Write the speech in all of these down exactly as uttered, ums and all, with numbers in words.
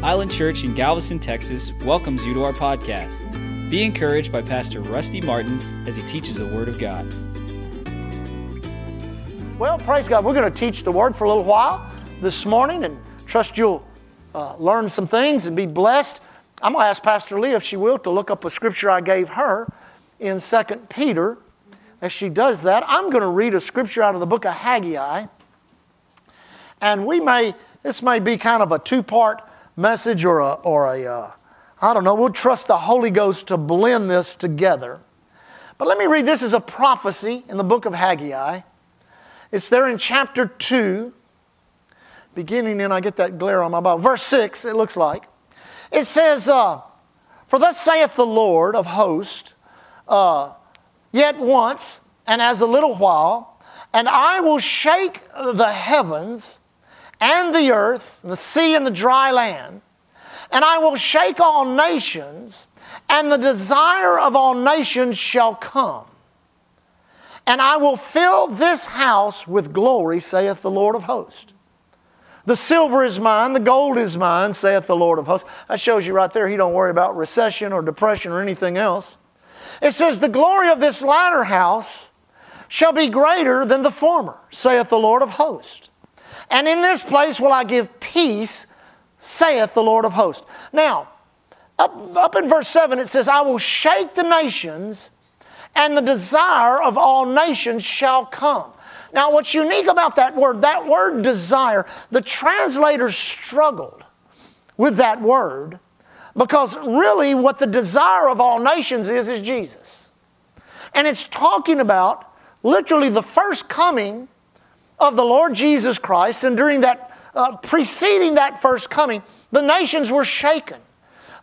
Island Church in Galveston, Texas welcomes you to our podcast. Be encouraged by Pastor Rusty Martin as he teaches the Word of God. Well, praise God. We're going to teach the Word for a little while this morning and trust you'll uh, learn some things and be blessed. I'm going to ask Pastor Leah, if she will, to look up a scripture I gave her in Second Peter. As she does that, I'm going to read a scripture out of the book of Haggai. And we may, this may be kind of a two-part message or a, or a uh, I don't know, we'll trust the Holy Ghost to blend this together. But let me read, this is a prophecy in the book of Haggai. It's there in chapter two, beginning in, I get that glare on my Bible, verse six, it looks like. It says, uh, for thus saith the Lord of hosts, uh, yet once, and as a little while, and I will shake the heavens and the earth, and the sea and the dry land, and I will shake all nations, and the desire of all nations shall come. And I will fill this house with glory, saith the Lord of hosts. The silver is mine, the gold is mine, saith the Lord of hosts. That shows you right there, he don't worry about recession or depression or anything else. It says, the glory of this latter house shall be greater than the former, saith the Lord of hosts. And in this place will I give peace, saith the Lord of hosts. Now, up, up in verse seven it says, I will shake the nations, and the desire of all nations shall come. Now, what's unique about that word, that word desire, the translators struggled with that word because really what the desire of all nations is, is Jesus. And it's talking about literally the first coming of the Lord Jesus Christ, and during that, uh, preceding that first coming, the nations were shaken.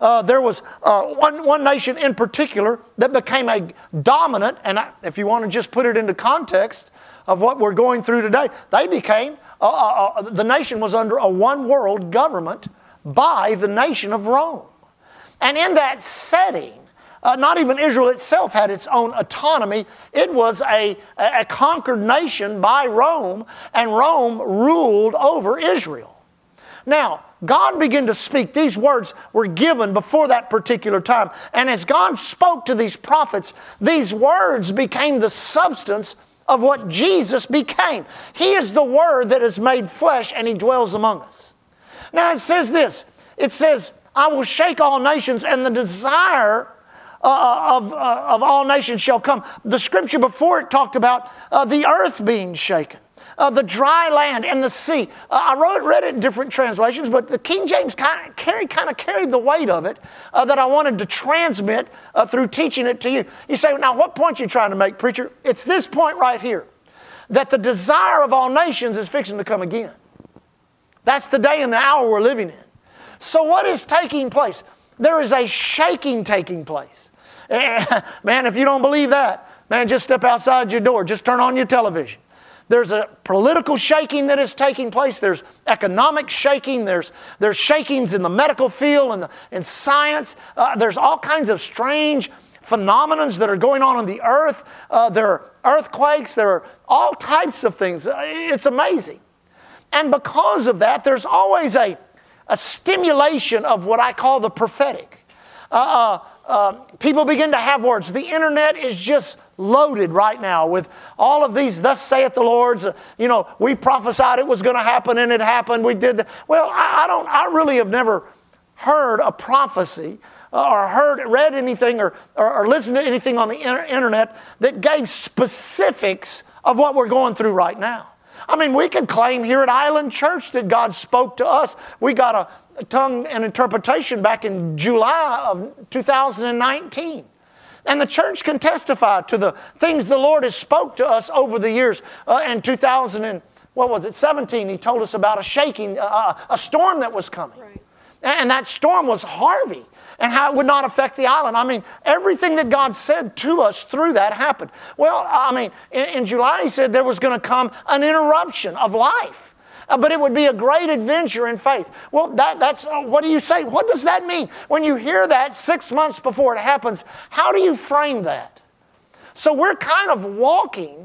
Uh, there was uh, one, one nation in particular that became a dominant, and I, if you want to just put it into context of what we're going through today, they became, uh, uh, uh, the nation was under a one-world government by the nation of Rome. And in that setting, Uh, not even Israel itself had its own autonomy. It was a, a conquered nation by Rome, and Rome ruled over Israel. Now, God began to speak. These words were given before that particular time. And as God spoke to these prophets, these words became the substance of what Jesus became. He is the Word that is made flesh, and He dwells among us. Now, it says this. It says, I will shake all nations, and the desire Uh, of, uh, of all nations shall come. The scripture before it talked about uh, the earth being shaken, uh, the dry land and the sea. Uh, I wrote, read it in different translations, but the King James kind of carried, kind of carried the weight of it uh, that I wanted to transmit uh, through teaching it to you. You say, now what point are you trying to make, preacher? It's this point right here, that the desire of all nations is fixing to come again. That's the day and the hour we're living in. So what is taking place? There is a shaking taking place. Man, if you don't believe that, man, just step outside your door. Just turn on your television. There's a political shaking that is taking place. There's economic shaking. There's, there's shakings in the medical field and in science. Uh, there's all kinds of strange phenomena that are going on on the earth. Uh, there are earthquakes. There are all types of things. It's amazing. And because of that, there's always a, a stimulation of what I call the prophetic. Uh, uh, Uh, people begin to have words. The internet is just loaded right now with all of these, thus saith the Lord's, uh, you know, we prophesied it was going to happen and it happened. We did that. Well, I, I don't, I really have never heard a prophecy uh, or heard, read anything or, or, or listened to anything on the inter- internet that gave specifics of what we're going through right now. I mean, we can claim here at Island Church that God spoke to us. We got a tongue and interpretation back in July of two thousand nineteen. And the church can testify to the things the Lord has spoke to us over the years. Uh, in two thousand and, what was it, seventeen, He told us about a shaking, uh, a storm that was coming. Right. And that storm was Harvey, and how it would not affect the island. I mean, everything that God said to us through that happened. Well, I mean, in, in July He said there was going to come an interruption of life. Uh, but it would be a great adventure in faith. Well, that, that's, uh, what do you say? What does that mean? When you hear that six months before it happens, how do you frame that? So we're kind of walking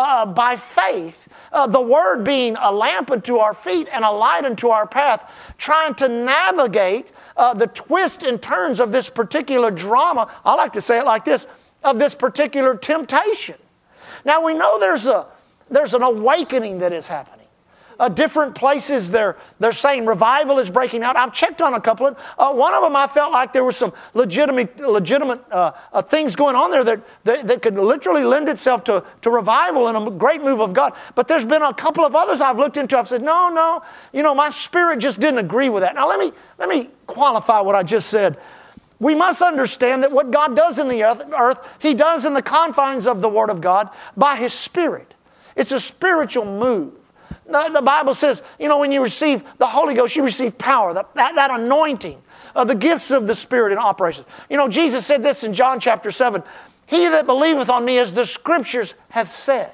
uh, by faith Uh, the Word being a lamp unto our feet and a light unto our path, trying to navigate uh, the twists and turns of this particular drama, I like to say it like this, of this particular temptation. Now we know there's, a, there's an awakening that is happening. Uh, different places, they're, they're saying revival is breaking out. I've checked on a couple of uh, one of them I felt like there was some legitimate, legitimate uh, uh, things going on there that, that, that could literally lend itself to, to revival and a great move of God. But there's been a couple of others I've looked into. I've said, no, no, you know, my spirit just didn't agree with that. Now, let me, let me qualify what I just said. We must understand that what God does in the earth, earth, He does in the confines of the Word of God by His Spirit. It's a spiritual move. The Bible says, you know, when you receive the Holy Ghost, you receive power, that, that anointing, uh, the gifts of the Spirit in operation. You know, Jesus said this in John chapter seven, "He that believeth on me, as the Scriptures hath said."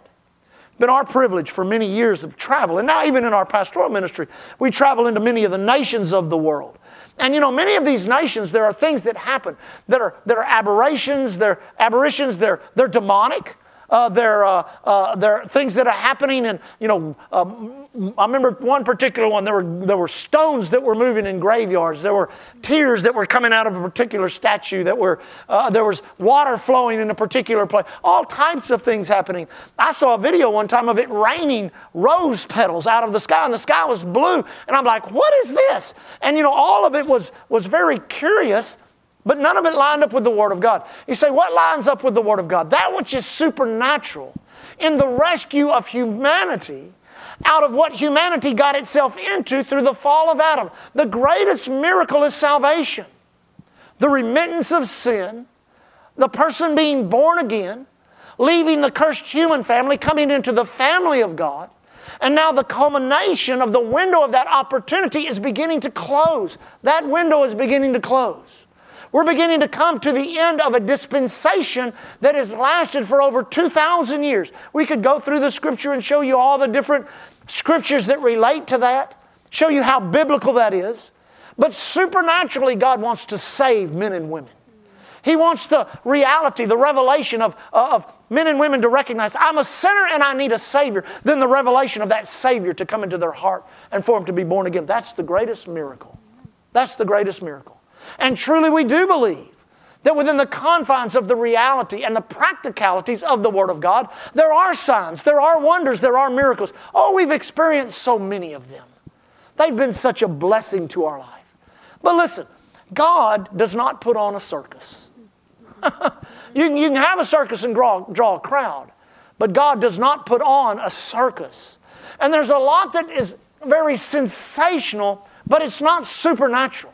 It's been our privilege for many years of travel, and now even in our pastoral ministry, we travel into many of the nations of the world. And you know, many of these nations, there are things that happen that are, that are aberrations, they're aberrations, they're, they're demonic. Uh, there, uh, uh, there are things that are happening, and you know, um, I remember one particular one. There were there were stones that were moving in graveyards. There were tears that were coming out of a particular statue. That were uh, there was water flowing in a particular place. All types of things happening. I saw a video one time of it raining rose petals out of the sky, and the sky was blue. And I'm like, what is this? And you know, all of it was was very curious. But none of it lined up with the Word of God. You say, what lines up with the Word of God? That which is supernatural in the rescue of humanity out of what humanity got itself into through the fall of Adam. The greatest miracle is salvation. The remittance of sin, the person being born again, leaving the cursed human family, coming into the family of God. And now the culmination of the window of that opportunity is beginning to close. That window is beginning to close. We're beginning to come to the end of a dispensation that has lasted for over two thousand years. We could go through the Scripture and show you all the different Scriptures that relate to that, show you how biblical that is. But supernaturally, God wants to save men and women. He wants the reality, the revelation of, of men and women to recognize, I'm a sinner and I need a Savior. Then the revelation of that Savior to come into their heart and for them to be born again. That's the greatest miracle. That's the greatest miracle. And truly we do believe that within the confines of the reality and the practicalities of the Word of God, there are signs, there are wonders, there are miracles. Oh, we've experienced so many of them. They've been such a blessing to our life. But listen, God does not put on a circus. You can, you can have a circus and draw, draw a crowd, but God does not put on a circus. And there's a lot that is very sensational, but it's not supernatural.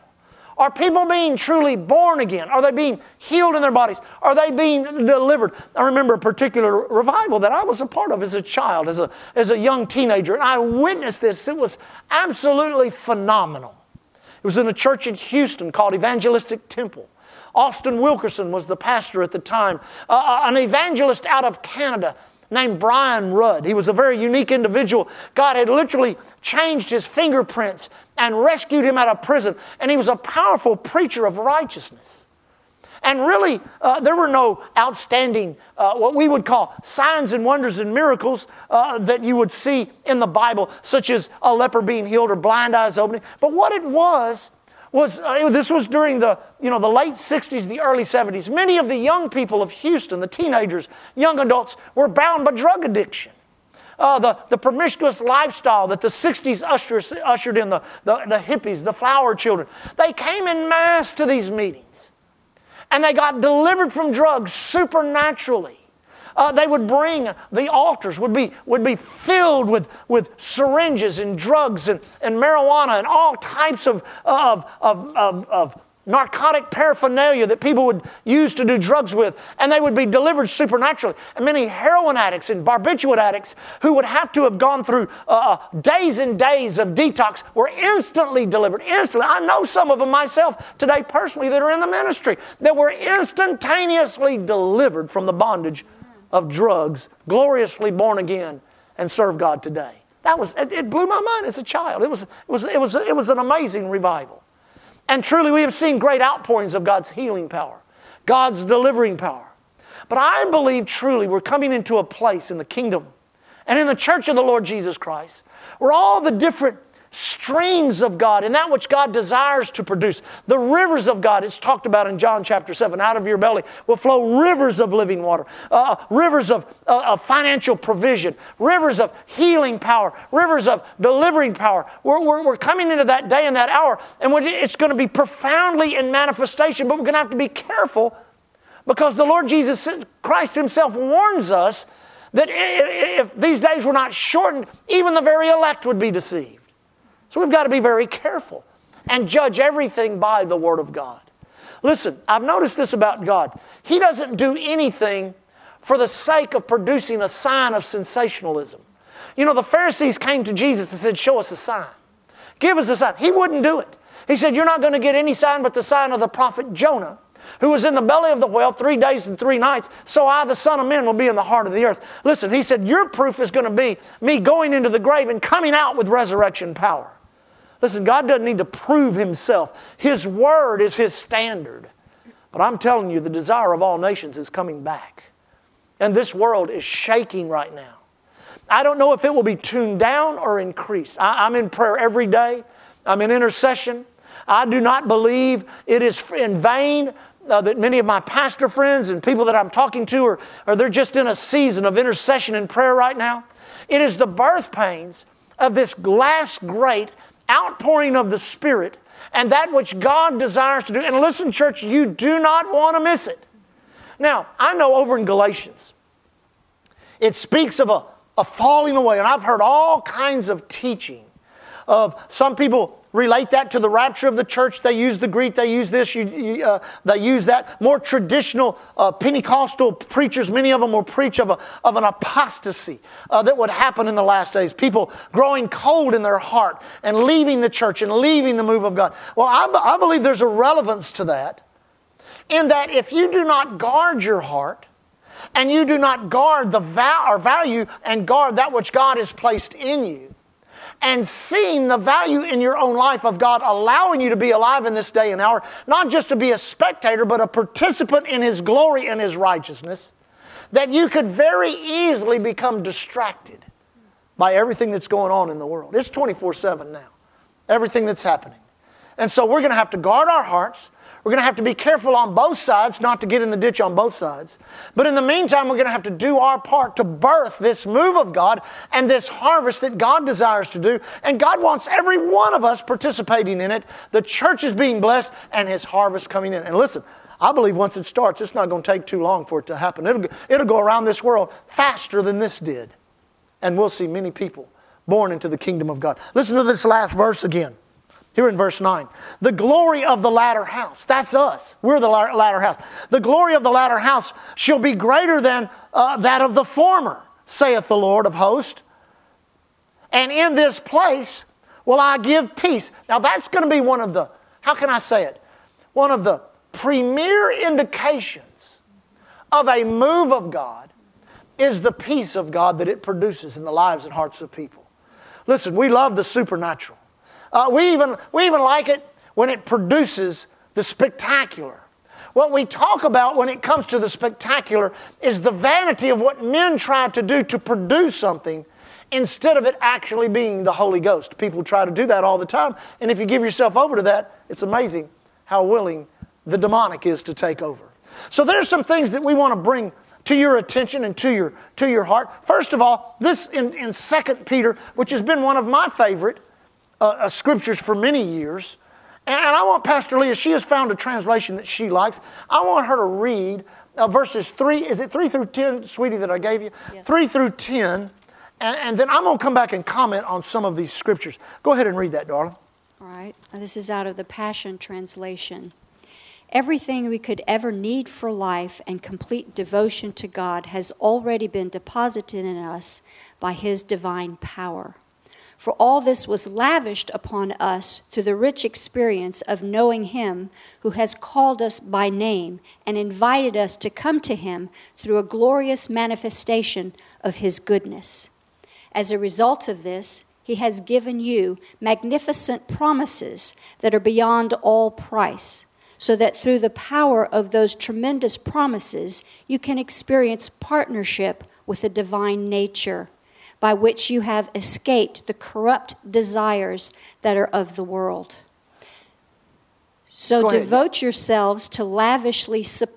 Are people being truly born again? Are they being healed in their bodies? Are they being delivered? I remember a particular revival that I was a part of as a child, as a, as a young teenager, and I witnessed this. It was absolutely phenomenal. It was in a church in Houston called Evangelistic Temple. Austin Wilkerson was the pastor at the time, uh, an evangelist out of Canada named Brian Rudd. He was a very unique individual. God had literally changed his fingerprints and rescued him out of prison. And he was a powerful preacher of righteousness. And really, uh, there were no outstanding, uh, what we would call signs and wonders and miracles uh, that you would see in the Bible, such as a leper being healed or blind eyes opening. But what it was, was uh, this was during the, you know, the late sixties, the early seventies. Many of the young people of Houston, the teenagers, young adults, were bound by drug addiction. Uh, the, the promiscuous lifestyle that the sixties ushers, ushered in, the, the, the hippies, the flower children. They came in mass to these meetings. And they got delivered from drugs supernaturally. Uh, they would bring, the altars would be, would be filled with, with syringes and drugs and, and marijuana and all types of, of, of, of, of narcotic paraphernalia that people would use to do drugs with, and they would be delivered supernaturally. And many heroin addicts and barbiturate addicts who would have to have gone through uh, days and days of detox were instantly delivered, instantly. I know some of them myself today personally that are in the ministry that were instantaneously delivered from the bondage of drugs, gloriously born again, and serve God today. That was, it, it blew my mind as a child. It was, it was, it was, it was an amazing revival. And truly we have seen great outpourings of God's healing power, God's delivering power. But I believe truly we're coming into a place in the kingdom and in the church of the Lord Jesus Christ, where all the different streams of God and that which God desires to produce, the rivers of God, it's talked about in John chapter seven, out of your belly will flow rivers of living water, uh, rivers of, uh, of financial provision, rivers of healing power, rivers of delivering power. We're, we're, we're coming into that day and that hour, and it's going to be profoundly in manifestation, but we're going to have to be careful because the Lord Jesus Christ himself warns us that if these days were not shortened, even the very elect would be deceived. So we've got to be very careful and judge everything by the Word of God. Listen, I've noticed this about God. He doesn't do anything for the sake of producing a sign of sensationalism. You know, the Pharisees came to Jesus and said, show us a sign. Give us a sign. He wouldn't do it. He said, you're not going to get any sign but the sign of the prophet Jonah, who was in the belly of the whale three days and three nights, so I, the Son of Man, will be in the heart of the earth. Listen, he said, your proof is going to be me going into the grave and coming out with resurrection power. Listen, God doesn't need to prove himself. His word is his standard. But I'm telling you, the desire of all nations is coming back. And this world is shaking right now. I don't know if it will be tuned down or increased. I, I'm in prayer every day. I'm in intercession. I do not believe it is in vain Uh, that many of my pastor friends and people that I'm talking to are, are they're just in a season of intercession and prayer right now. It is the birth pains of this last great outpouring of the Spirit and that which God desires to do. And listen, church, you do not want to miss it. Now, I know over in Galatians, it speaks of a, a falling away, and I've heard all kinds of teaching of some people relate that to the rapture of the church. They use the Greek, they use this, you, you, uh, they use that. More traditional uh, Pentecostal preachers, many of them will preach of, a, of an apostasy uh, that would happen in the last days. People growing cold in their heart and leaving the church and leaving the move of God. Well, I, I believe there's a relevance to that in that if you do not guard your heart and you do not guard the val- or value and guard that which God has placed in you, and seeing the value in your own life of God allowing you to be alive in this day and hour, not just to be a spectator, but a participant in His glory and His righteousness, that you could very easily become distracted by everything that's going on in the world. It's twenty-four seven now, everything that's happening. And so we're going to have to guard our hearts. We're going to have to be careful on both sides, not to get in the ditch on both sides. But in the meantime, we're going to have to do our part to birth this move of God and this harvest that God desires to do. And God wants every one of us participating in it. The church is being blessed and His harvest coming in. And listen, I believe once it starts, it's not going to take too long for it to happen. It'll, it'll go around this world faster than this did. And we'll see many people born into the kingdom of God. Listen to this last verse again. Here in verse nine, the glory of the latter house, that's us, we're the latter house. The glory of the latter house shall be greater than uh, that of the former, saith the Lord of hosts. And in this place will I give peace. Now that's going to be one of the, how can I say it? One of the premier indications of a move of God is the peace of God that it produces in the lives and hearts of people. Listen, we love the supernatural. Uh, we even, we even like it when it produces the spectacular. What we talk about when it comes to the spectacular is the vanity of what men try to do to produce something instead of it actually being the Holy Ghost. People try to do that all the time. And if you give yourself over to that, it's amazing how willing the demonic is to take over. So there are some things that we want to bring to your attention and to your, to your heart. First of all, this in, in Second Peter, which has been one of my favorite Uh, uh, scriptures for many years. And, and I want Pastor Leah, she has found a translation that she likes. I want her to read uh, verses three, is it three through ten, sweetie, that I gave you? Yes. three through ten, and, and then I'm going to come back and comment on some of these scriptures. Go ahead and read that, darling. All right. This is out of the Passion Translation. Everything we could ever need for life and complete devotion to God has already been deposited in us by His divine power. For all this was lavished upon us through the rich experience of knowing Him who has called us by name and invited us to come to Him through a glorious manifestation of His goodness. As a result of this, He has given you magnificent promises that are beyond all price, so that through the power of those tremendous promises, you can experience partnership with the divine nature. by which you have escaped the corrupt desires that are of the world. So devote yourselves to lavishly sup-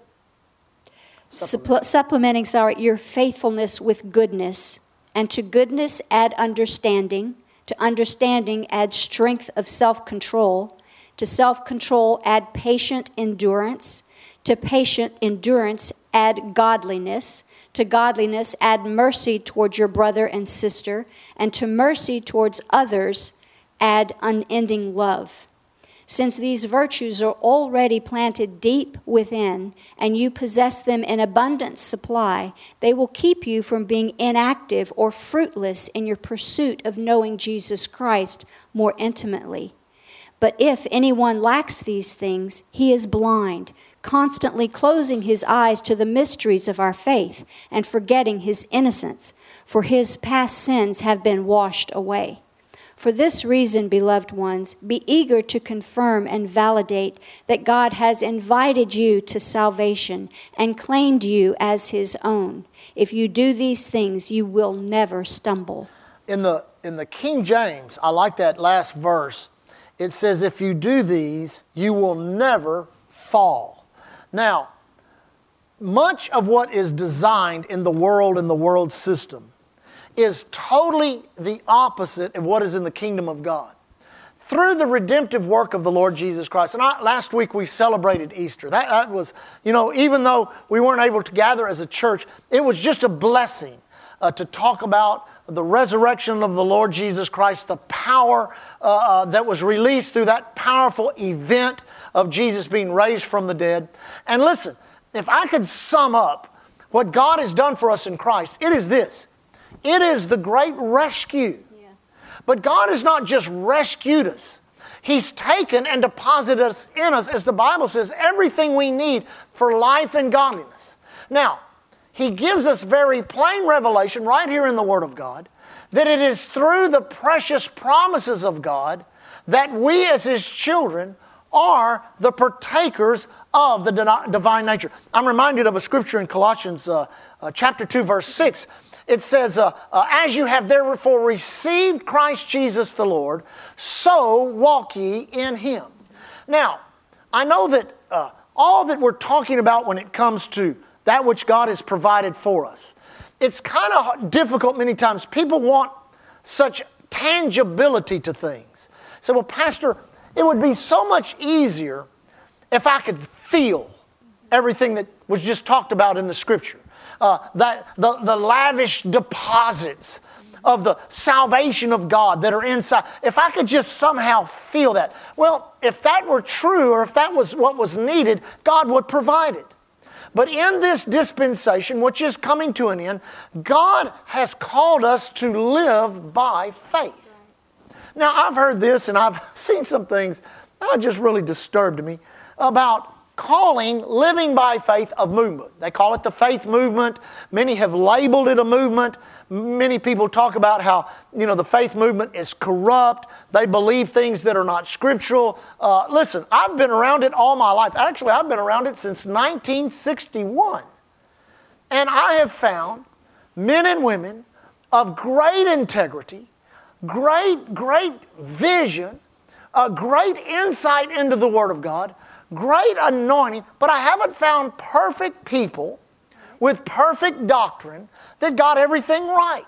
supplementing, supplementing sorry, your faithfulness with goodness, and to goodness add understanding, to understanding add strength of self-control, to self-control add patient endurance, to patient endurance add godliness, to godliness add mercy towards your brother and sister, and to mercy towards others add unending love. Since these virtues are already planted deep within, and you possess them in abundant supply, they will keep you from being inactive or fruitless in your pursuit of knowing Jesus Christ more intimately. But if anyone lacks these things, he is blind, constantly closing his eyes to the mysteries of our faith and forgetting his innocence, for his past sins have been washed away. For this reason, beloved ones, be eager to confirm and validate that God has invited you to salvation and claimed you as his own. If you do these things, you will never stumble. In the in the King James, I like that last verse. It says, if you do these, you will never fall. Now, much of what is designed in the world and the world system is totally the opposite of what is in the kingdom of God. Through the redemptive work of the Lord Jesus Christ. And I, last week we celebrated Easter. That, that was, you know, even though we weren't able to gather as a church, it was just a blessing uh, to talk about the resurrection of the Lord Jesus Christ, the power uh, uh, that was released through that powerful event of Jesus being raised from the dead. And listen, if I could sum up what God has done for us in Christ, it is this. It is the great rescue. Yeah. But God has not just rescued us. He's taken and deposited us in us, as the Bible says, everything we need for life and godliness. Now, He gives us very plain revelation right here in the Word of God that it is through the precious promises of God that we as His children are the partakers of the divine nature. I'm reminded of a scripture in Colossians uh, uh, chapter two, verse six. It says, uh, uh, as you have therefore received Christ Jesus the Lord, so walk ye in Him. Now, I know that uh, all that we're talking about when it comes to that which God has provided for us, it's kind of difficult many times. People want such tangibility to things. So, well, Pastor, it would be so much easier if I could feel everything that was just talked about in the Scripture. Uh, that the, the lavish deposits of the salvation of God that are inside. If I could just somehow feel that. Well, if that were true, or if that was what was needed, God would provide it. But in this dispensation, which is coming to an end, God has called us to live by faith. Now, I've heard this, and I've seen some things that just really disturbed me about calling living by faith a movement. They call it the faith movement. Many have labeled it a movement. Many people talk about how, you know, the faith movement is corrupt. They believe things that are not scriptural. Uh, listen, I've been around it all my life. Actually, I've been around it since nineteen sixty-one. And I have found men and women of great integrity, great, great vision, a great insight into the Word of God, great anointing, but I haven't found perfect people with perfect doctrine that got everything right.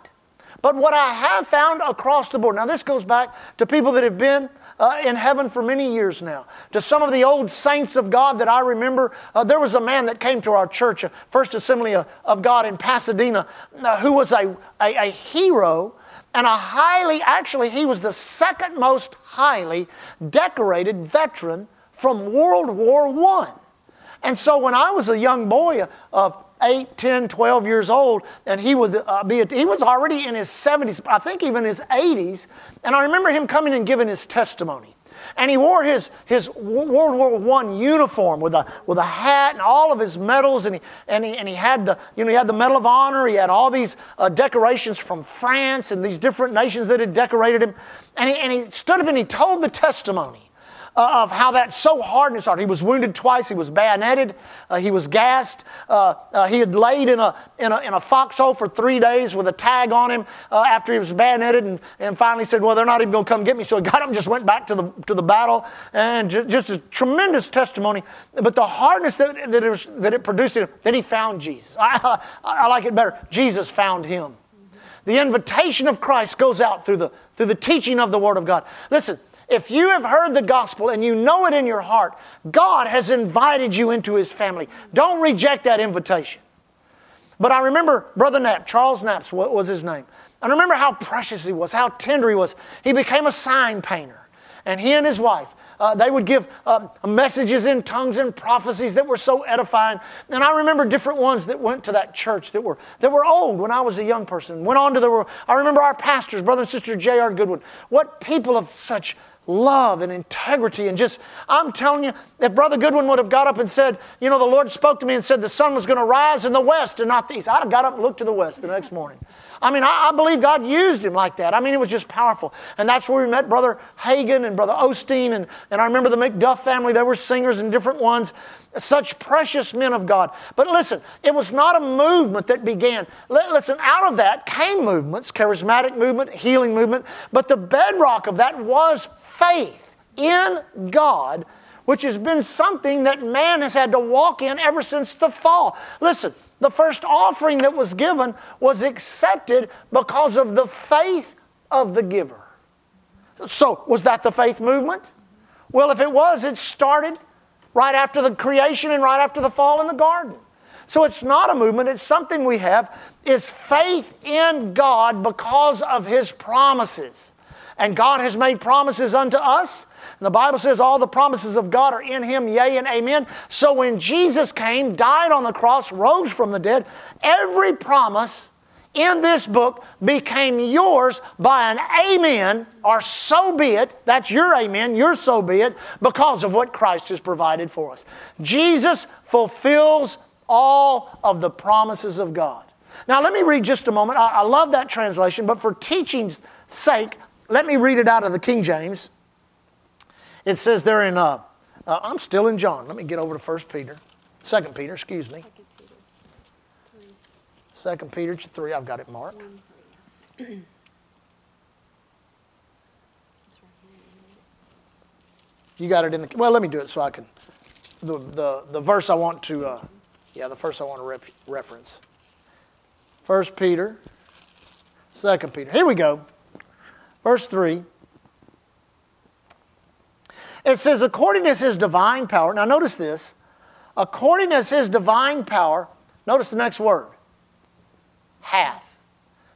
But what I have found across the board, now this goes back to people that have been uh, in heaven for many years now, to some of the old saints of God that I remember. Uh, there was a man that came to our church, uh, First Assembly of God in Pasadena, uh, who was a, a, a hero. And a highly, actually, he was the second most highly decorated veteran from World War One. And so when I was a young boy of eight, ten, twelve years old, and he was, uh, be a, he was already in his seventies, I think even his eighties, and I remember him coming and giving his testimony. And he wore his, his World War One uniform with a, with a hat and all of his medals, and he, and he, and he had the, you know, he had the Medal of Honor. He had all these uh, decorations from France and these different nations that had decorated him. And he, and he stood up and he told the testimony uh, of how that's so hard in his heart. He was wounded twice. He was bayoneted. Uh, he was gassed. Uh, uh, he had laid in a, in a, in a foxhole for three days with a tag on him uh, after he was bayoneted, and, and finally said, well, they're not even going to come get me. So he got up and just went back to the, to the battle, and ju just a tremendous testimony. But the hardness that, that, it, was, that it produced in him, that he found Jesus. I, I, I like it better. Jesus found him. The invitation of Christ goes out through the, through the teaching of the Word of God. Listen, if you have heard the gospel and you know it in your heart, God has invited you into His family. Don't reject that invitation. But I remember Brother Knapp, Charles Knapp was his name. I remember how precious he was, how tender he was. He became a sign painter. And he and his wife, Uh, they would give uh, messages in tongues and prophecies that were so edifying. And I remember different ones that went to that church that were, that were old when I was a young person. Went on to the world. I remember our pastors, Brother and Sister J R Goodwin. What people of such love and integrity, and just, I'm telling you, that Brother Goodwin would have got up and said, you know, the Lord spoke to me and said the sun was going to rise in the west and not the east. I'd have got up and looked to the west the next morning. I mean, I, I believe God used him like that. I mean, it was just powerful. And that's where we met Brother Hagen and Brother Osteen. And, and I remember the McDuff family. They were singers and different ones. Such precious men of God. But listen, it was not a movement that began. Listen, out of that came movements, charismatic movement, healing movement. But the bedrock of that was faith in God, which has been something that man has had to walk in ever since the fall. Listen. The first offering that was given was accepted because of the faith of the giver. So, was that the faith movement? Well, if it was, it started right after the creation and right after the fall in the garden. So it's not a movement, it's something we have, is faith in God because of His promises. And God has made promises unto us. And the Bible says all the promises of God are in Him, yea and amen. So when Jesus came, died on the cross, rose from the dead, every promise in this book became yours by an amen, or so be it. That's your amen, your so be it, because of what Christ has provided for us. Jesus fulfills all of the promises of God. Now let me read just a moment. I, I love that translation, but for teaching's sake, let me read it out of the King James. It says there in, uh, uh, I'm still in John. Let me get over to First Peter. Second Peter, excuse me. Second Peter three, I've got it marked. You got it in the, well, let me do it so I can, the, the, the verse I want to, uh, yeah, the verse I want to rep, reference. First Peter, Second Peter. Here we go. Verse three. It says, according as His divine power, now notice this, according as His divine power, notice the next word, hath.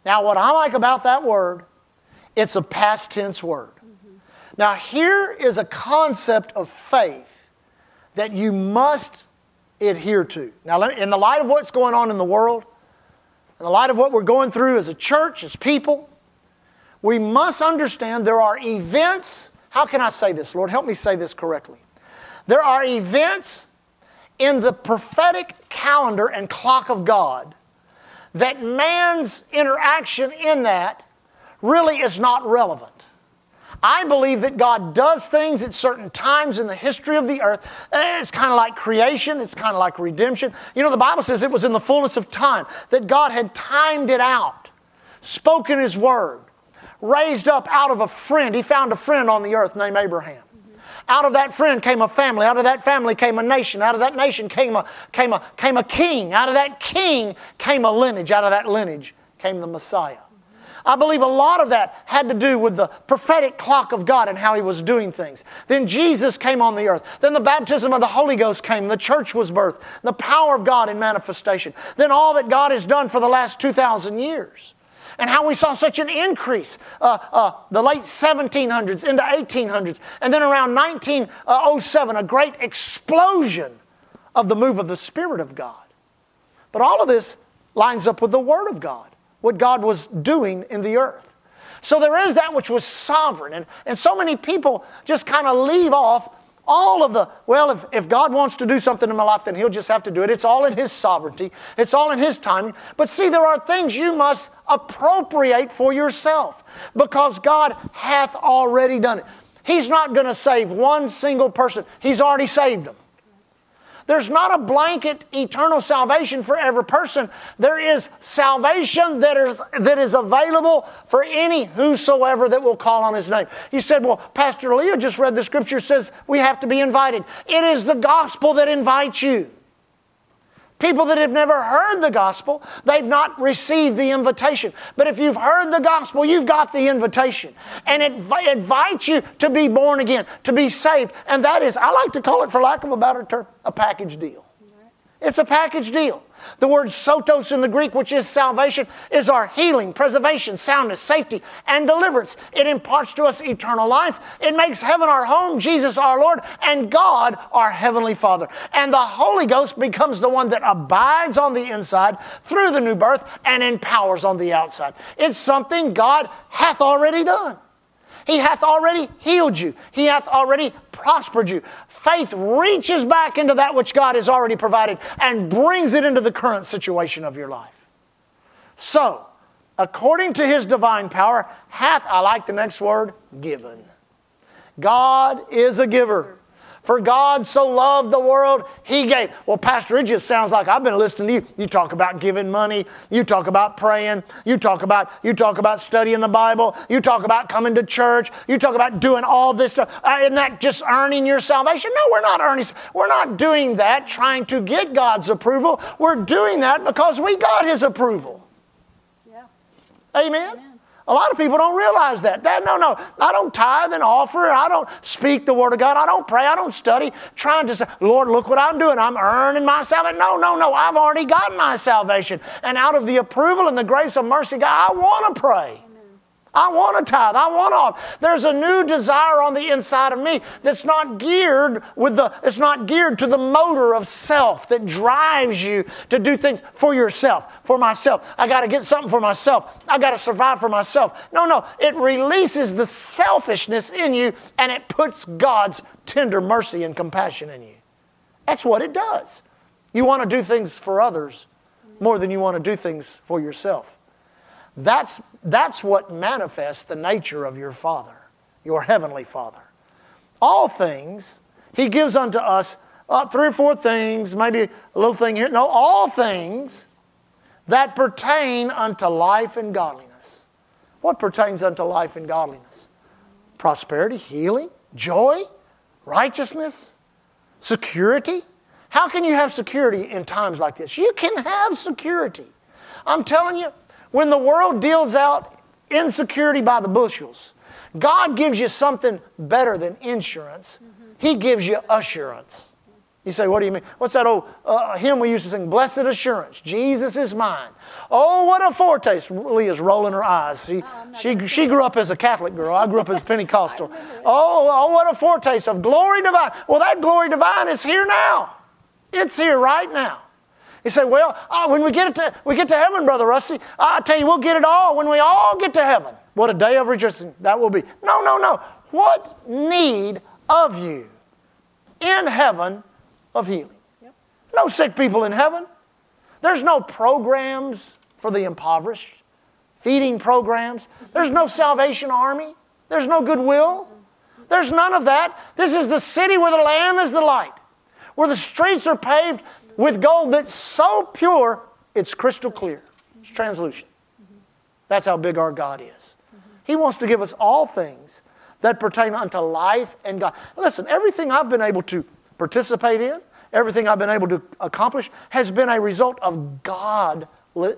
Now what I like about that word, it's a past tense word. Mm-hmm. Now here is a concept of faith that you must adhere to. Now let me, in the light of what's going on in the world, in the light of what we're going through as a church, as people, we must understand there are events. How can I say this, Lord? Help me say this correctly. There are events in the prophetic calendar and clock of God that man's interaction in that really is not relevant. I believe that God does things at certain times in the history of the earth. It's kind of like creation. It's kind of like redemption. You know, the Bible says it was in the fullness of time that God had timed it out, spoken His word. Raised up out of a friend. He found a friend on the earth named Abraham. Mm-hmm. Out of that friend came a family. Out of that family came a nation. Out of that nation came a, came, a, came a king. Out of that king came a lineage. Out of that lineage came the Messiah. Mm-hmm. I believe a lot of that had to do with the prophetic clock of God and how He was doing things. Then Jesus came on the earth. Then the baptism of the Holy Ghost came. The church was birthed. The power of God in manifestation. Then all that God has done for the last two thousand years. And how we saw such an increase, uh, uh, the late seventeen hundreds into eighteen hundreds. And then around nineteen oh seven, a great explosion of the move of the Spirit of God. But all of this lines up with the Word of God, what God was doing in the earth. So there is that which was sovereign. And, and so many people just kind of leave off all of the, well, if, if God wants to do something in my life, then He'll just have to do it. It's all in His sovereignty. It's all in His timing. But see, there are things you must appropriate for yourself because God hath already done it. He's not going to save one single person. He's already saved them. There's not a blanket eternal salvation for every person. There is salvation that is, that is available for any whosoever that will call on His name. You said, well, Pastor Leah just read the scripture, says we have to be invited. It is the gospel that invites you. People that have never heard the gospel, they've not received the invitation. But if you've heard the gospel, you've got the invitation. And it invites you to be born again, to be saved. And that is, I like to call it, for lack of a better term, a package deal. It's a package deal. The word sotos in the Greek, which is salvation, is our healing, preservation, soundness, safety, and deliverance. It imparts to us eternal life. It makes heaven our home, Jesus our Lord, and God our Heavenly Father. And the Holy Ghost becomes the one that abides on the inside through the new birth and empowers on the outside. It's something God hath already done. He hath already healed you. He hath already prospered you. Faith reaches back into that which God has already provided and brings it into the current situation of your life. So, according to His divine power, hath, I like the next word, given. God is a giver. For God so loved the world, He gave. Well, Pastor, it just sounds like I've been listening to you. You talk about giving money. You talk about praying. You talk about, you talk about studying the Bible. You talk about coming to church. You talk about doing all this stuff. Uh, isn't that just earning your salvation? No, we're not earning. We're not doing that trying to get God's approval. We're doing that because we got His approval. Yeah. Amen? Amen. A lot of people don't realize that. that. No, no, I don't tithe and offer. I don't speak the Word of God. I don't pray. I don't study. Trying to say, Lord, look what I'm doing. I'm earning my salvation. No, no, no. I've already got my salvation. And out of the approval and the grace of mercy, God, I want to pray. I want to tithe. I want to offer. There's a new desire on the inside of me that's not geared with the, it's not geared to the motor of self that drives you to do things for yourself, for myself. I got to get something for myself. I got to survive for myself. No, no. It releases the selfishness in you and it puts God's tender mercy and compassion in you. That's what it does. You want to do things for others more than you want to do things for yourself. That's, that's what manifests the nature of your Father, your Heavenly Father. All things He gives unto us, uh, three or four things, maybe a little thing here. No, all things that pertain unto life and godliness. What pertains unto life and godliness? Prosperity, healing, joy, righteousness, security. How can you have security in times like this? You can have security. I'm telling you, when the world deals out insecurity by the bushels, God gives you something better than insurance. Mm-hmm. He gives you assurance. You say, what do you mean? What's that old uh, hymn we used to sing? Blessed assurance, Jesus is mine. Oh, what a foretaste. Leah's rolling her eyes. She, oh, she, she grew up as a Catholic girl. I grew up as Pentecostal. Oh, oh, what a foretaste of glory divine. Well, that glory divine is here now. It's here right now. He said, well, uh, when we get, it to, we get to heaven, Brother Rusty, I tell you, we'll get it all when we all get to heaven. What a day of rejoicing that will be. No, no, no. What need of you in heaven of healing? Yep. No sick people in heaven. There's no programs for the impoverished, feeding programs. There's no Salvation Army. There's no Goodwill. There's none of that. This is the city where the Lamb is the light, where the streets are paved with gold that's so pure, it's crystal clear. It's translucent. That's how big our God is. He wants to give us all things that pertain unto life and God. Listen, everything I've been able to participate in, everything I've been able to accomplish has been a result of God,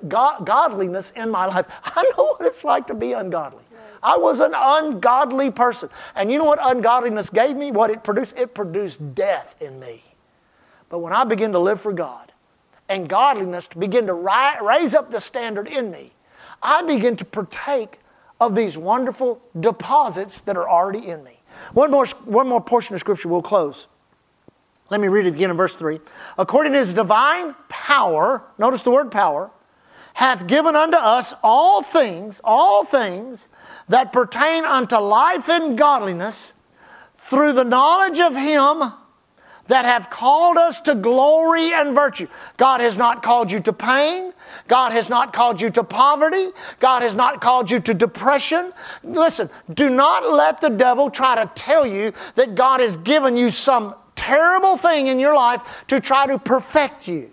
God godliness in my life. I know what it's like to be ungodly. I was an ungodly person. And you know what ungodliness gave me? What it produced? It produced death in me. But when I begin to live for God and godliness to begin to ri raise up the standard in me, I begin to partake of these wonderful deposits that are already in me. One more, one more portion of Scripture, we'll close. Let me read it again in verse three. According to His divine power, notice the word power, hath given unto us all things, all things that pertain unto life and godliness through the knowledge of Him that have called us to glory and virtue. God has not called you to pain. God has not called you to poverty. God has not called you to depression. Listen, do not let the devil try to tell you that God has given you some terrible thing in your life to try to perfect you.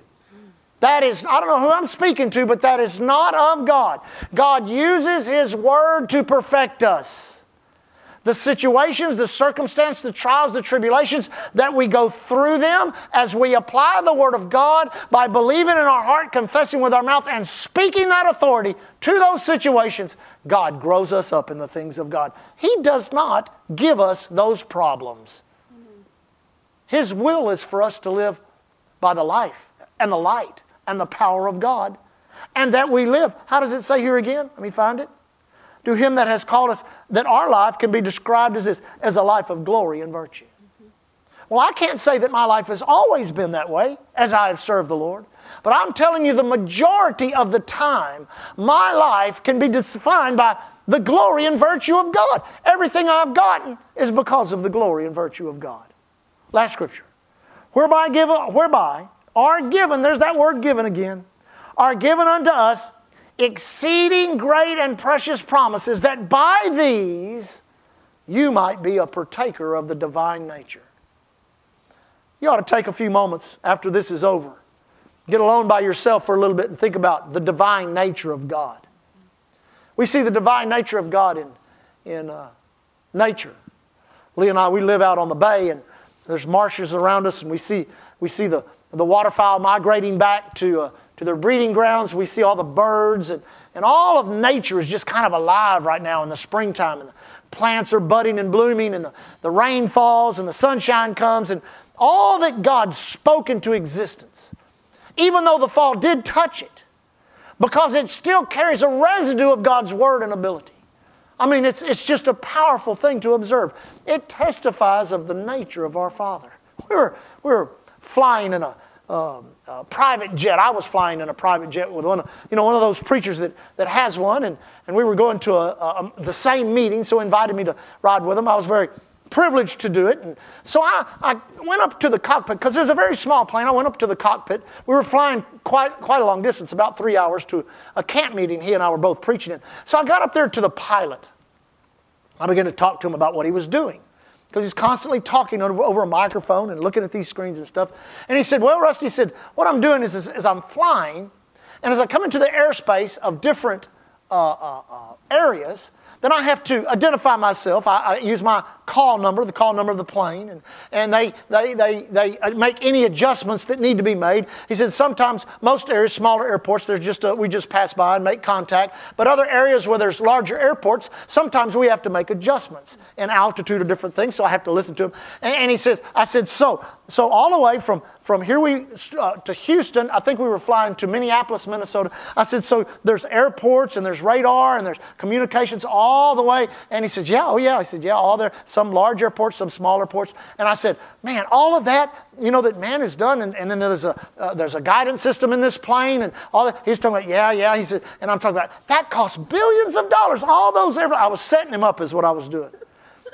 That is, I don't know who I'm speaking to, but that is not of God. God uses His Word to perfect us. The situations, the circumstances, the trials, the tribulations that we go through them as we apply the Word of God by believing in our heart, confessing with our mouth, and speaking that authority to those situations, God grows us up in the things of God. He does not give us those problems. His will is for us to live by the life and the light and the power of God, and that we live. How does it say here again? Let me find it. To Him that has called us, that our life can be described as this, as a life of glory and virtue. Mm-hmm. Well, I can't say that my life has always been that way as I have served the Lord, but I'm telling you the majority of the time, my life can be defined by the glory and virtue of God. Everything I've gotten is because of the glory and virtue of God. Last scripture. Whereby, give, whereby are given, there's that word given again, are given unto us exceeding great and precious promises, that by these you might be a partaker of the divine nature. You ought to take a few moments after this is over. Get alone by yourself for a little bit and think about the divine nature of God. We see the divine nature of God in, in uh, nature. Leah and I, we live out on the bay, and there's marshes around us, and we see, we see the, the waterfowl migrating back to, uh, to their breeding grounds. We see all the birds, and, and all of nature is just kind of alive right now in the springtime. And the plants are budding and blooming, and the, the rain falls, and the sunshine comes, and all that God spoke into existence, even though the fall did touch it, because it still carries a residue of God's word and ability. I mean, it's, it's just a powerful thing to observe. It testifies of the nature of our Father. We were, we were flying in a, uh, a private jet. I was flying in a private jet with one of, you know, one of those preachers that, that has one, and, and we were going to a, a, a, the same meeting, so he invited me to ride with him. I was very privileged to do it. And so I, I went up to the cockpit, because there's a very small plane. I went up to the cockpit. We were flying quite quite a long distance, about three hours to a camp meeting he and I were both preaching in. So I got up there to the pilot. I began to talk to him about what he was doing, because he's constantly talking over, over a microphone and looking at these screens and stuff. And he said, well, Rusty, said, what I'm doing is, is, is I'm flying, and as I come into the airspace of different uh, uh, uh, areas, then I have to identify myself. I, I use my call number, the call number of the plane, and, and they, they, they, they make any adjustments that need to be made. He said sometimes most areas, smaller airports, there's just a, we just pass by and make contact. But other areas where there's larger airports, sometimes we have to make adjustments in altitude or different things, so I have to listen to him. And, and he says, I said, so, so all the way from, from here we uh, to Houston, I think we were flying to Minneapolis, Minnesota. I said, so there's airports and there's radar and there's communications all the way. And he says, yeah, oh yeah. I said, yeah, all there. Some large airports, some smaller airports. And I said, man, all of that, you know, that man has done. And, and then there's a, uh, there's a guidance system in this plane and all that. He's talking about, yeah, yeah. He said, and I'm talking about, that costs billions of dollars. All those, air- I was setting him up is what I was doing.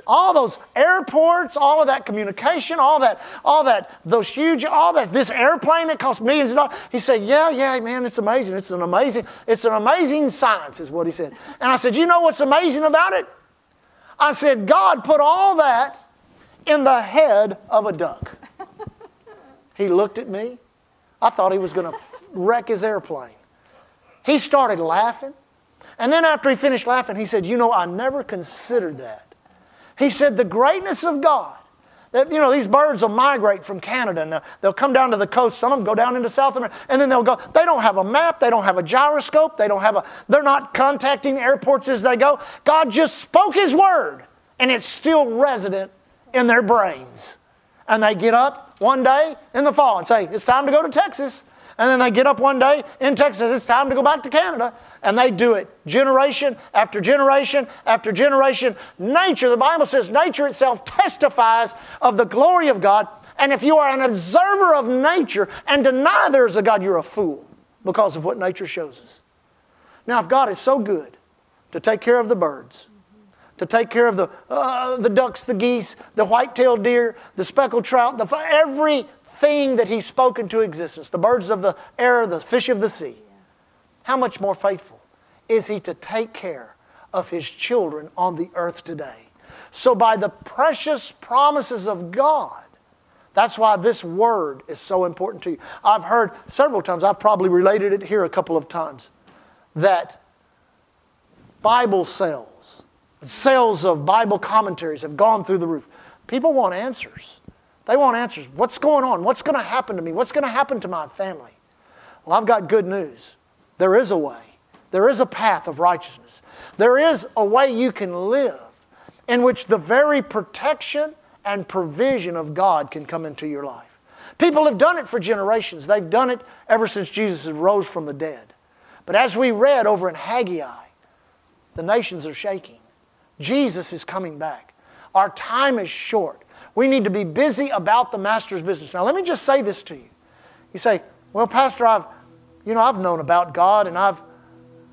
All those airports, all of that communication, all that, all that, those huge, all that, this airplane that costs millions of dollars. He said, yeah, yeah, man, it's amazing. It's an amazing, it's an amazing science is what he said. And I said, you know what's amazing about it? I said, God put all that in the head of a duck. He looked at me. I thought he was going to wreck his airplane. He started laughing. And then after he finished laughing, he said, you know, I never considered that. He said, the greatness of God, that, you know, these birds will migrate from Canada, and they'll, they'll come down to the coast. Some of them go down into South America, and then they'll go. They don't have a map. They don't have a gyroscope. They don't have a, they're not contacting airports as they go. God just spoke His word, and it's still resident in their brains. And they get up one day in the fall and say, it's time to go to Texas. And then they get up one day in Texas, it's time to go back to Canada. And they do it generation after generation after generation. Nature, the Bible says, nature itself testifies of the glory of God. And if you are an observer of nature and deny there is a God, you're a fool because of what nature shows us. Now, if God is so good to take care of the birds, to take care of the, uh, the ducks, the geese, the white-tailed deer, the speckled trout, the, everything that He's spoken to existence, the birds of the air, the fish of the sea. How much more faithful is He to take care of His children on the earth today? So by the precious promises of God, that's why this word is so important to you. I've heard several times, I've probably related it here a couple of times, that Bible sales, sales of Bible commentaries have gone through the roof. People want answers. They want answers. What's going on? What's going to happen to me? What's going to happen to my family? Well, I've got good news. There is a way. There is a path of righteousness. There is a way you can live in which the very protection and provision of God can come into your life. People have done it for generations. They've done it ever since Jesus rose from the dead. But as we read over in Haggai, the nations are shaking. Jesus is coming back. Our time is short. We need to be busy about the Master's business. Now let me just say this to you. You say, well, Pastor, I've, you know, I've known about God and I've,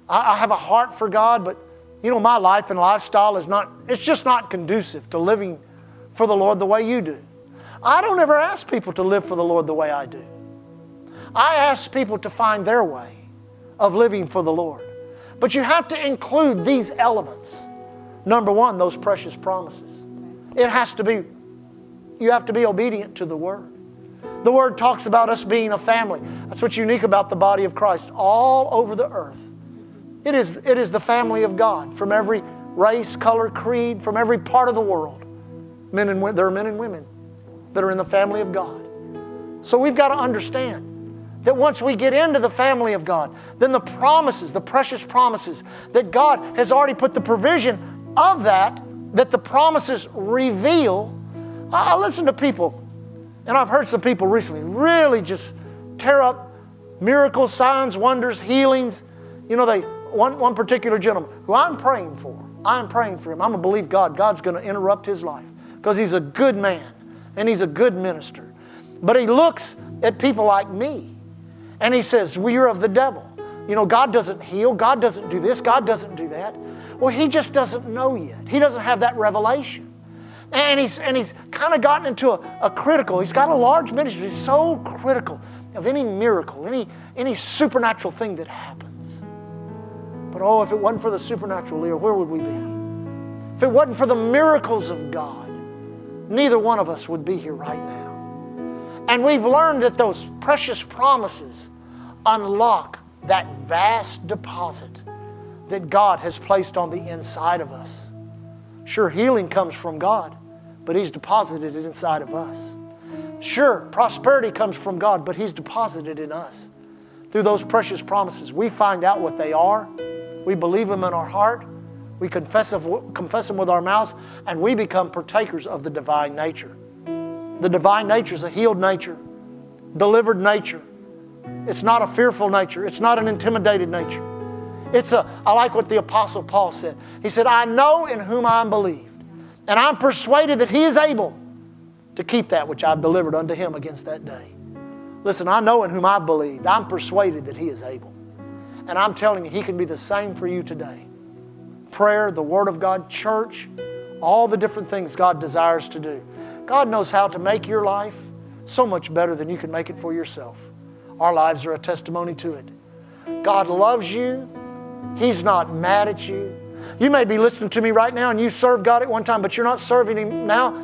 I, I have a heart for God, but you know, my life and lifestyle is not, it's just not conducive to living for the Lord the way you do. I don't ever ask people to live for the Lord the way I do. I ask people to find their way of living for the Lord. But you have to include these elements. Number one, those precious promises. It has to be, you have to be obedient to the Word. The Word talks about us being a family. That's what's unique about the body of Christ all over the earth. It is, it is the family of God from every race, color, creed, from every part of the world. Men and, there are men and women that are in the family of God. So we've got to understand that once we get into the family of God, then the promises, the precious promises, that God has already put the provision of that, that the promises reveal. I listen to people, and I've heard some people recently really just tear up miracles, signs, wonders, healings. You know, they one, one particular gentleman who I'm praying for, I'm praying for him. I'm going to believe God. God's going to interrupt his life because he's a good man and he's a good minister. But he looks at people like me, and he says, well, you're of the devil. You know, God doesn't heal. God doesn't do this. God doesn't do that. Well, he just doesn't know yet. He doesn't have that revelation. And he's, and he's kind of gotten into a, a critical. He's got a large ministry. He's so critical of any miracle, any, any supernatural thing that happens. But oh, if it wasn't for the supernatural, Leah, where would we be? If it wasn't for the miracles of God, neither one of us would be here right now. And we've learned that those precious promises unlock that vast deposit that God has placed on the inside of us. Sure, healing comes from God, but He's deposited it inside of us. Sure, prosperity comes from God, but He's deposited in us. Through those precious promises, we find out what they are. We believe them in our heart. We confess them, confess them with our mouths, and we become partakers of the divine nature. The divine nature is a healed nature, delivered nature. It's not a fearful nature. It's not an intimidated nature. It's a, I like what the Apostle Paul said. He said, I know in whom I am believed, and I'm persuaded that He is able to keep that which I've delivered unto Him against that day. Listen, I know in whom I believed. I'm persuaded that He is able. And I'm telling you, He can be the same for you today. Prayer, the Word of God, church, all the different things God desires to do. God knows how to make your life so much better than you can make it for yourself. Our lives are a testimony to it. God loves you. He's not mad at you. You may be listening to me right now and you served God at one time, but you're not serving Him now.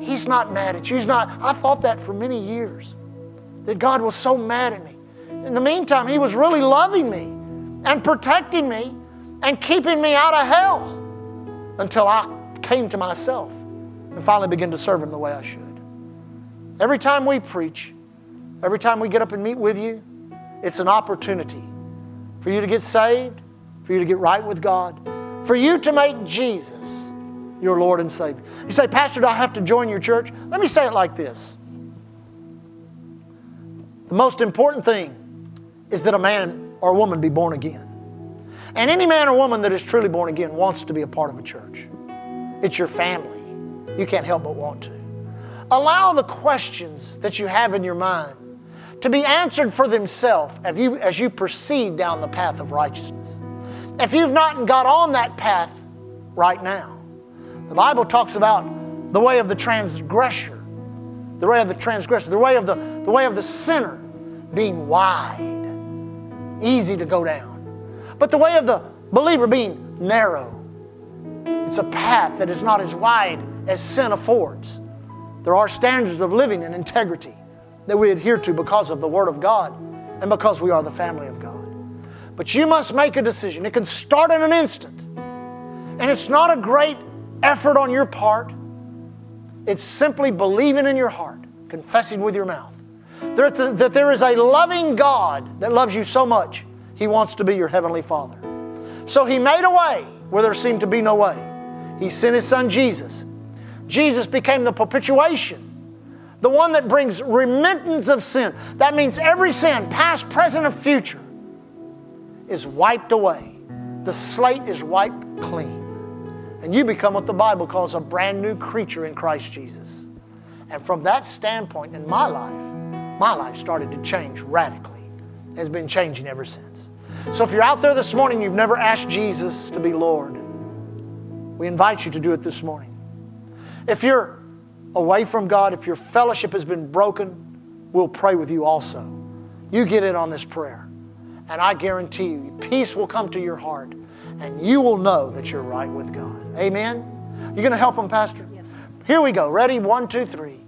He's not mad at you. He's not. I thought that for many years, that God was so mad at me. In the meantime, He was really loving me and protecting me and keeping me out of hell until I came to myself and finally begin to serve Him the way I should. Every time we preach, every time we get up and meet with you, it's an opportunity for you to get saved, for you to get right with God, for you to make Jesus your Lord and Savior. You say, Pastor, do I have to join your church? Let me say it like this. The most important thing is that a man or a woman be born again. And any man or woman that is truly born again wants to be a part of a church. It's your family. You can't help but want to. Allow the questions that you have in your mind to be answered for themselves as you, as you proceed down the path of righteousness. If you've not got on that path right now, The Bible talks about the way of the transgressor, the way of the transgressor, the way of the, the way of the sinner being wide, easy to go down. But the way of the believer being narrow. It's a path that is not as wide as sin affords. There are standards of living and integrity that we adhere to because of the Word of God and because we are the family of God. But you must make a decision. It can start in an instant. And it's not a great effort on your part. It's simply believing in your heart, confessing with your mouth, that there is a loving God that loves you so much, He wants to be your Heavenly Father. So He made a way where there seemed to be no way. He sent His Son Jesus. Jesus became the propitiation, the one that brings remittance of sin. That means every sin, past, present, and future, is wiped away. The slate is wiped clean. And you become what the Bible calls a brand new creature in Christ Jesus. And from that standpoint in my life, my life started to change radically. It's been changing ever since. So if you're out there this morning, you've never asked Jesus to be Lord, we invite you to do it this morning. If you're away from God, if your fellowship has been broken, we'll pray with you also. You get in on this prayer. And I guarantee you, peace will come to your heart and you will know that you're right with God. Amen? You're going to help them, Pastor? Yes. Here we go. Ready? One, two, three.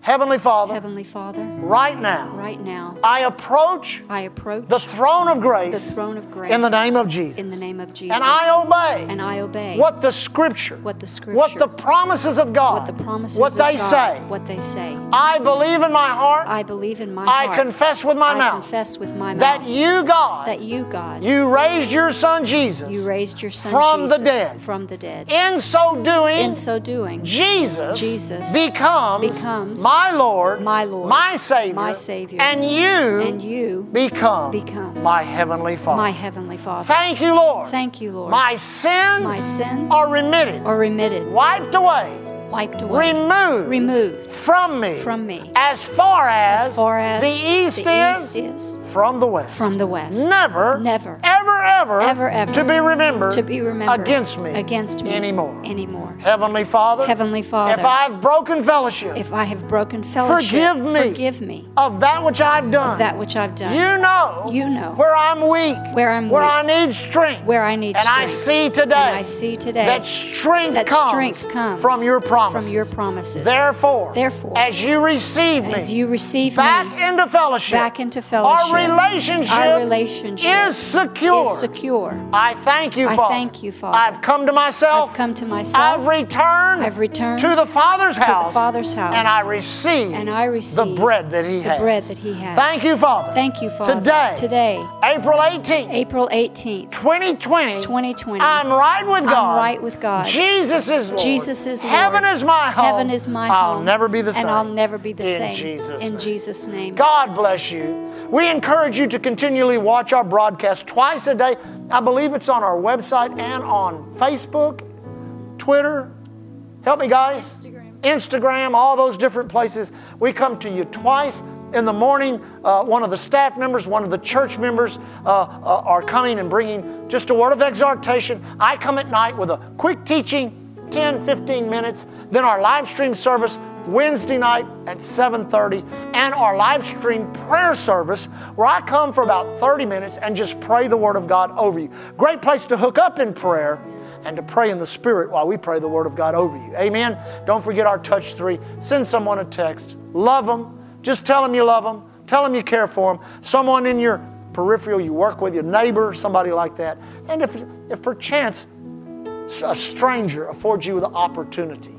Heavenly Father. Heavenly Father. Right now. Right now. I approach. I approach. The throne of grace. The throne of grace. In the name of Jesus. In the name of Jesus. And I obey. And I obey. What the Scripture. What the Scripture. What the promises of God. What the promises of God. What they say. What they say. I believe in my heart. I believe in my heart. I confess with my mouth. I confess with my mouth. That you, God. That you, God. You raised your Son Jesus. You raised your Son Jesus. From the dead. From the dead. In so doing. In so doing. Jesus. Jesus. Becomes. Becomes. My My Lord, my Lord, my Savior, my Savior, and you, and you become, become my Heavenly Father. My Heavenly Father. Thank you, Lord. Thank you, Lord. My sins, my sins are remitted, are remitted, wiped away, wiped away, removed, removed from me, from me, as far as, as far as the east, the east is, is from the west, from the west. Never, never, ever, ever, ever, ever to be remembered, to be remembered against me, against me anymore, anymore. Heavenly Father, Heavenly Father, if I have broken fellowship, if I have broken fellowship, forgive me, forgive me of that which I've done, of that which I've done. You know, you know where I'm weak, where I'm where weak, I need strength, where I need and strength, and I see today, and I see today that strength, that comes strength comes from your promise. From your promises. Therefore, therefore, as you receive me, as you receive back me, into fellowship, back into fellowship, our relationship, our relationship is secure. Is secure. I thank you, I Father. I thank you, Father. I've come to myself. I've come to myself. I've returned. I've returned to the Father's to house. The Father's house. And I receive. And I receive the bread that He the has. The bread that He has. Thank you, Father. Thank you, Father. Today, today, April eighteenth, April eighteenth, twenty twenty, twenty twenty. I'm right with God. I'm right with God. Jesus is Lord. Jesus is Lord. Heaven is my home. Heaven is my home. I'll never be the same. And I'll never be the same. In Jesus' name. In Jesus' name. God bless you. We encourage you to continually watch our broadcast twice a day. I believe it's on our website and on Facebook, Twitter. Help me, guys. Instagram. Instagram, all those different places. We come to you twice in the morning. Uh, one of the staff members, one of the church members uh, uh, are coming and bringing just a word of exhortation. I come at night with a quick teaching. ten, fifteen minutes, then our live stream service Wednesday night at seven thirty, and our live stream prayer service where I come for about thirty minutes and just pray the Word of God over you. Great place to hook up in prayer and to pray in the Spirit while we pray the Word of God over you. Amen? Don't forget our Touch three. Send someone a text. Love them. Just tell them you love them. Tell them you care for them. Someone in your peripheral you work with, your neighbor, somebody like that. And if, if perchance a stranger affords you the opportunity,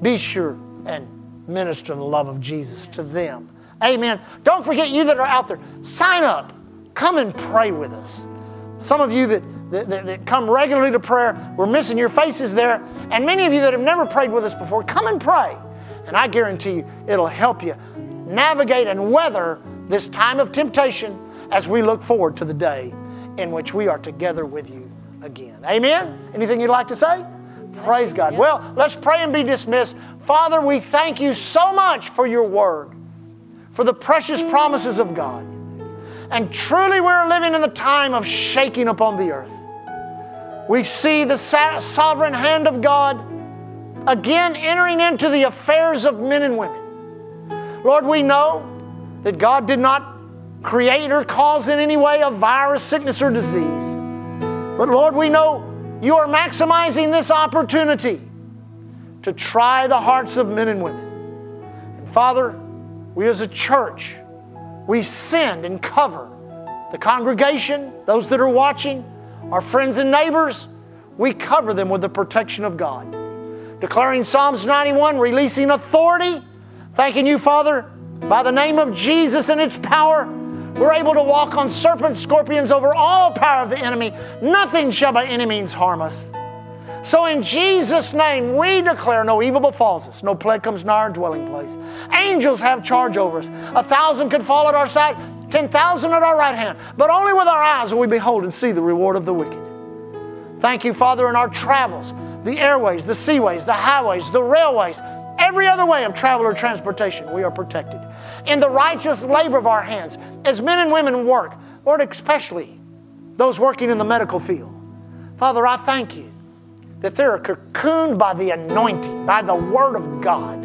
be sure and minister the love of Jesus to them. Amen. Don't forget, you that are out there, sign up. Come and pray with us. Some of you that, that, that, that come regularly to prayer, we're missing your faces there. And many of you that have never prayed with us before, come and pray. And I guarantee you, it'll help you navigate and weather this time of temptation as we look forward to the day in which we are together with you again. Amen? Anything you'd like to say? Praise God. Well, let's pray and be dismissed. Father, we thank you so much for your word, for the precious promises of God. And truly we're living in the time of shaking upon the earth. We see the sovereign hand of God Again, entering into the affairs of men and women. Lord, we know that God did not create or cause in any way a virus, sickness, or disease. But Lord, we know you are maximizing this opportunity to try the hearts of men and women. And Father, we as a church, we send and cover the congregation, those that are watching, our friends and neighbors. We cover them with the protection of God. Declaring Psalms ninety-one, releasing authority. Thanking you, Father, by the name of Jesus and its power, we're able to walk on serpents, scorpions, over all power of the enemy. Nothing shall by any means harm us. So in Jesus' name, we declare no evil befalls us. No plague comes nigh our dwelling place. Angels have charge over us. A thousand could fall at our side, ten thousand at our right hand. But only with our eyes will we behold and see the reward of the wicked. Thank you, Father, in our travels, the airways, the seaways, the highways, the railways, every other way of travel or transportation, we are protected. In the righteous labor of our hands, as men and women work, Lord, especially those working in the medical field. Father, I thank you that they are cocooned by the anointing, by the Word of God,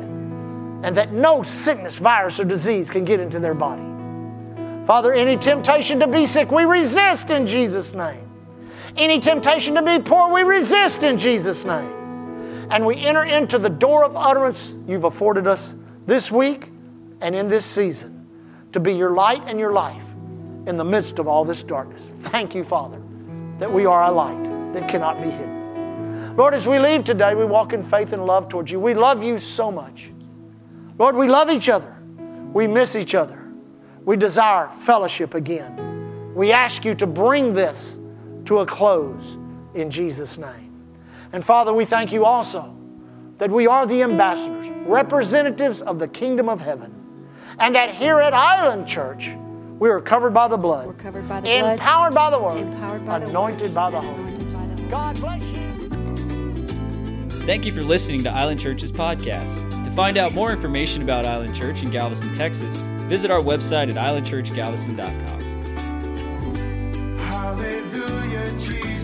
and that no sickness, virus, or disease can get into their body. Father, any temptation to be sick, we resist in Jesus' name. Any temptation to be poor, we resist in Jesus' name. And we enter into the door of utterance you've afforded us this week and in this season to be your light and your life in the midst of all this darkness. Thank you, Father, that we are a light that cannot be hidden. Lord, as we leave today, we walk in faith and love towards you. We love you so much. Lord, we love each other. We miss each other. We desire fellowship again. We ask you to bring this to a close in Jesus' name. And Father, we thank you also that we are the ambassadors, representatives of the kingdom of heaven, and that here at Island Church, we are covered by the blood, We're covered by the empowered blood, by the word, empowered by anointed, the word by the anointed by the Holy. God bless you. Thank you for listening to Island Church's podcast. To find out more information about Island Church in Galveston, Texas, visit our website at island church galveston dot com. Hallelujah, Jesus.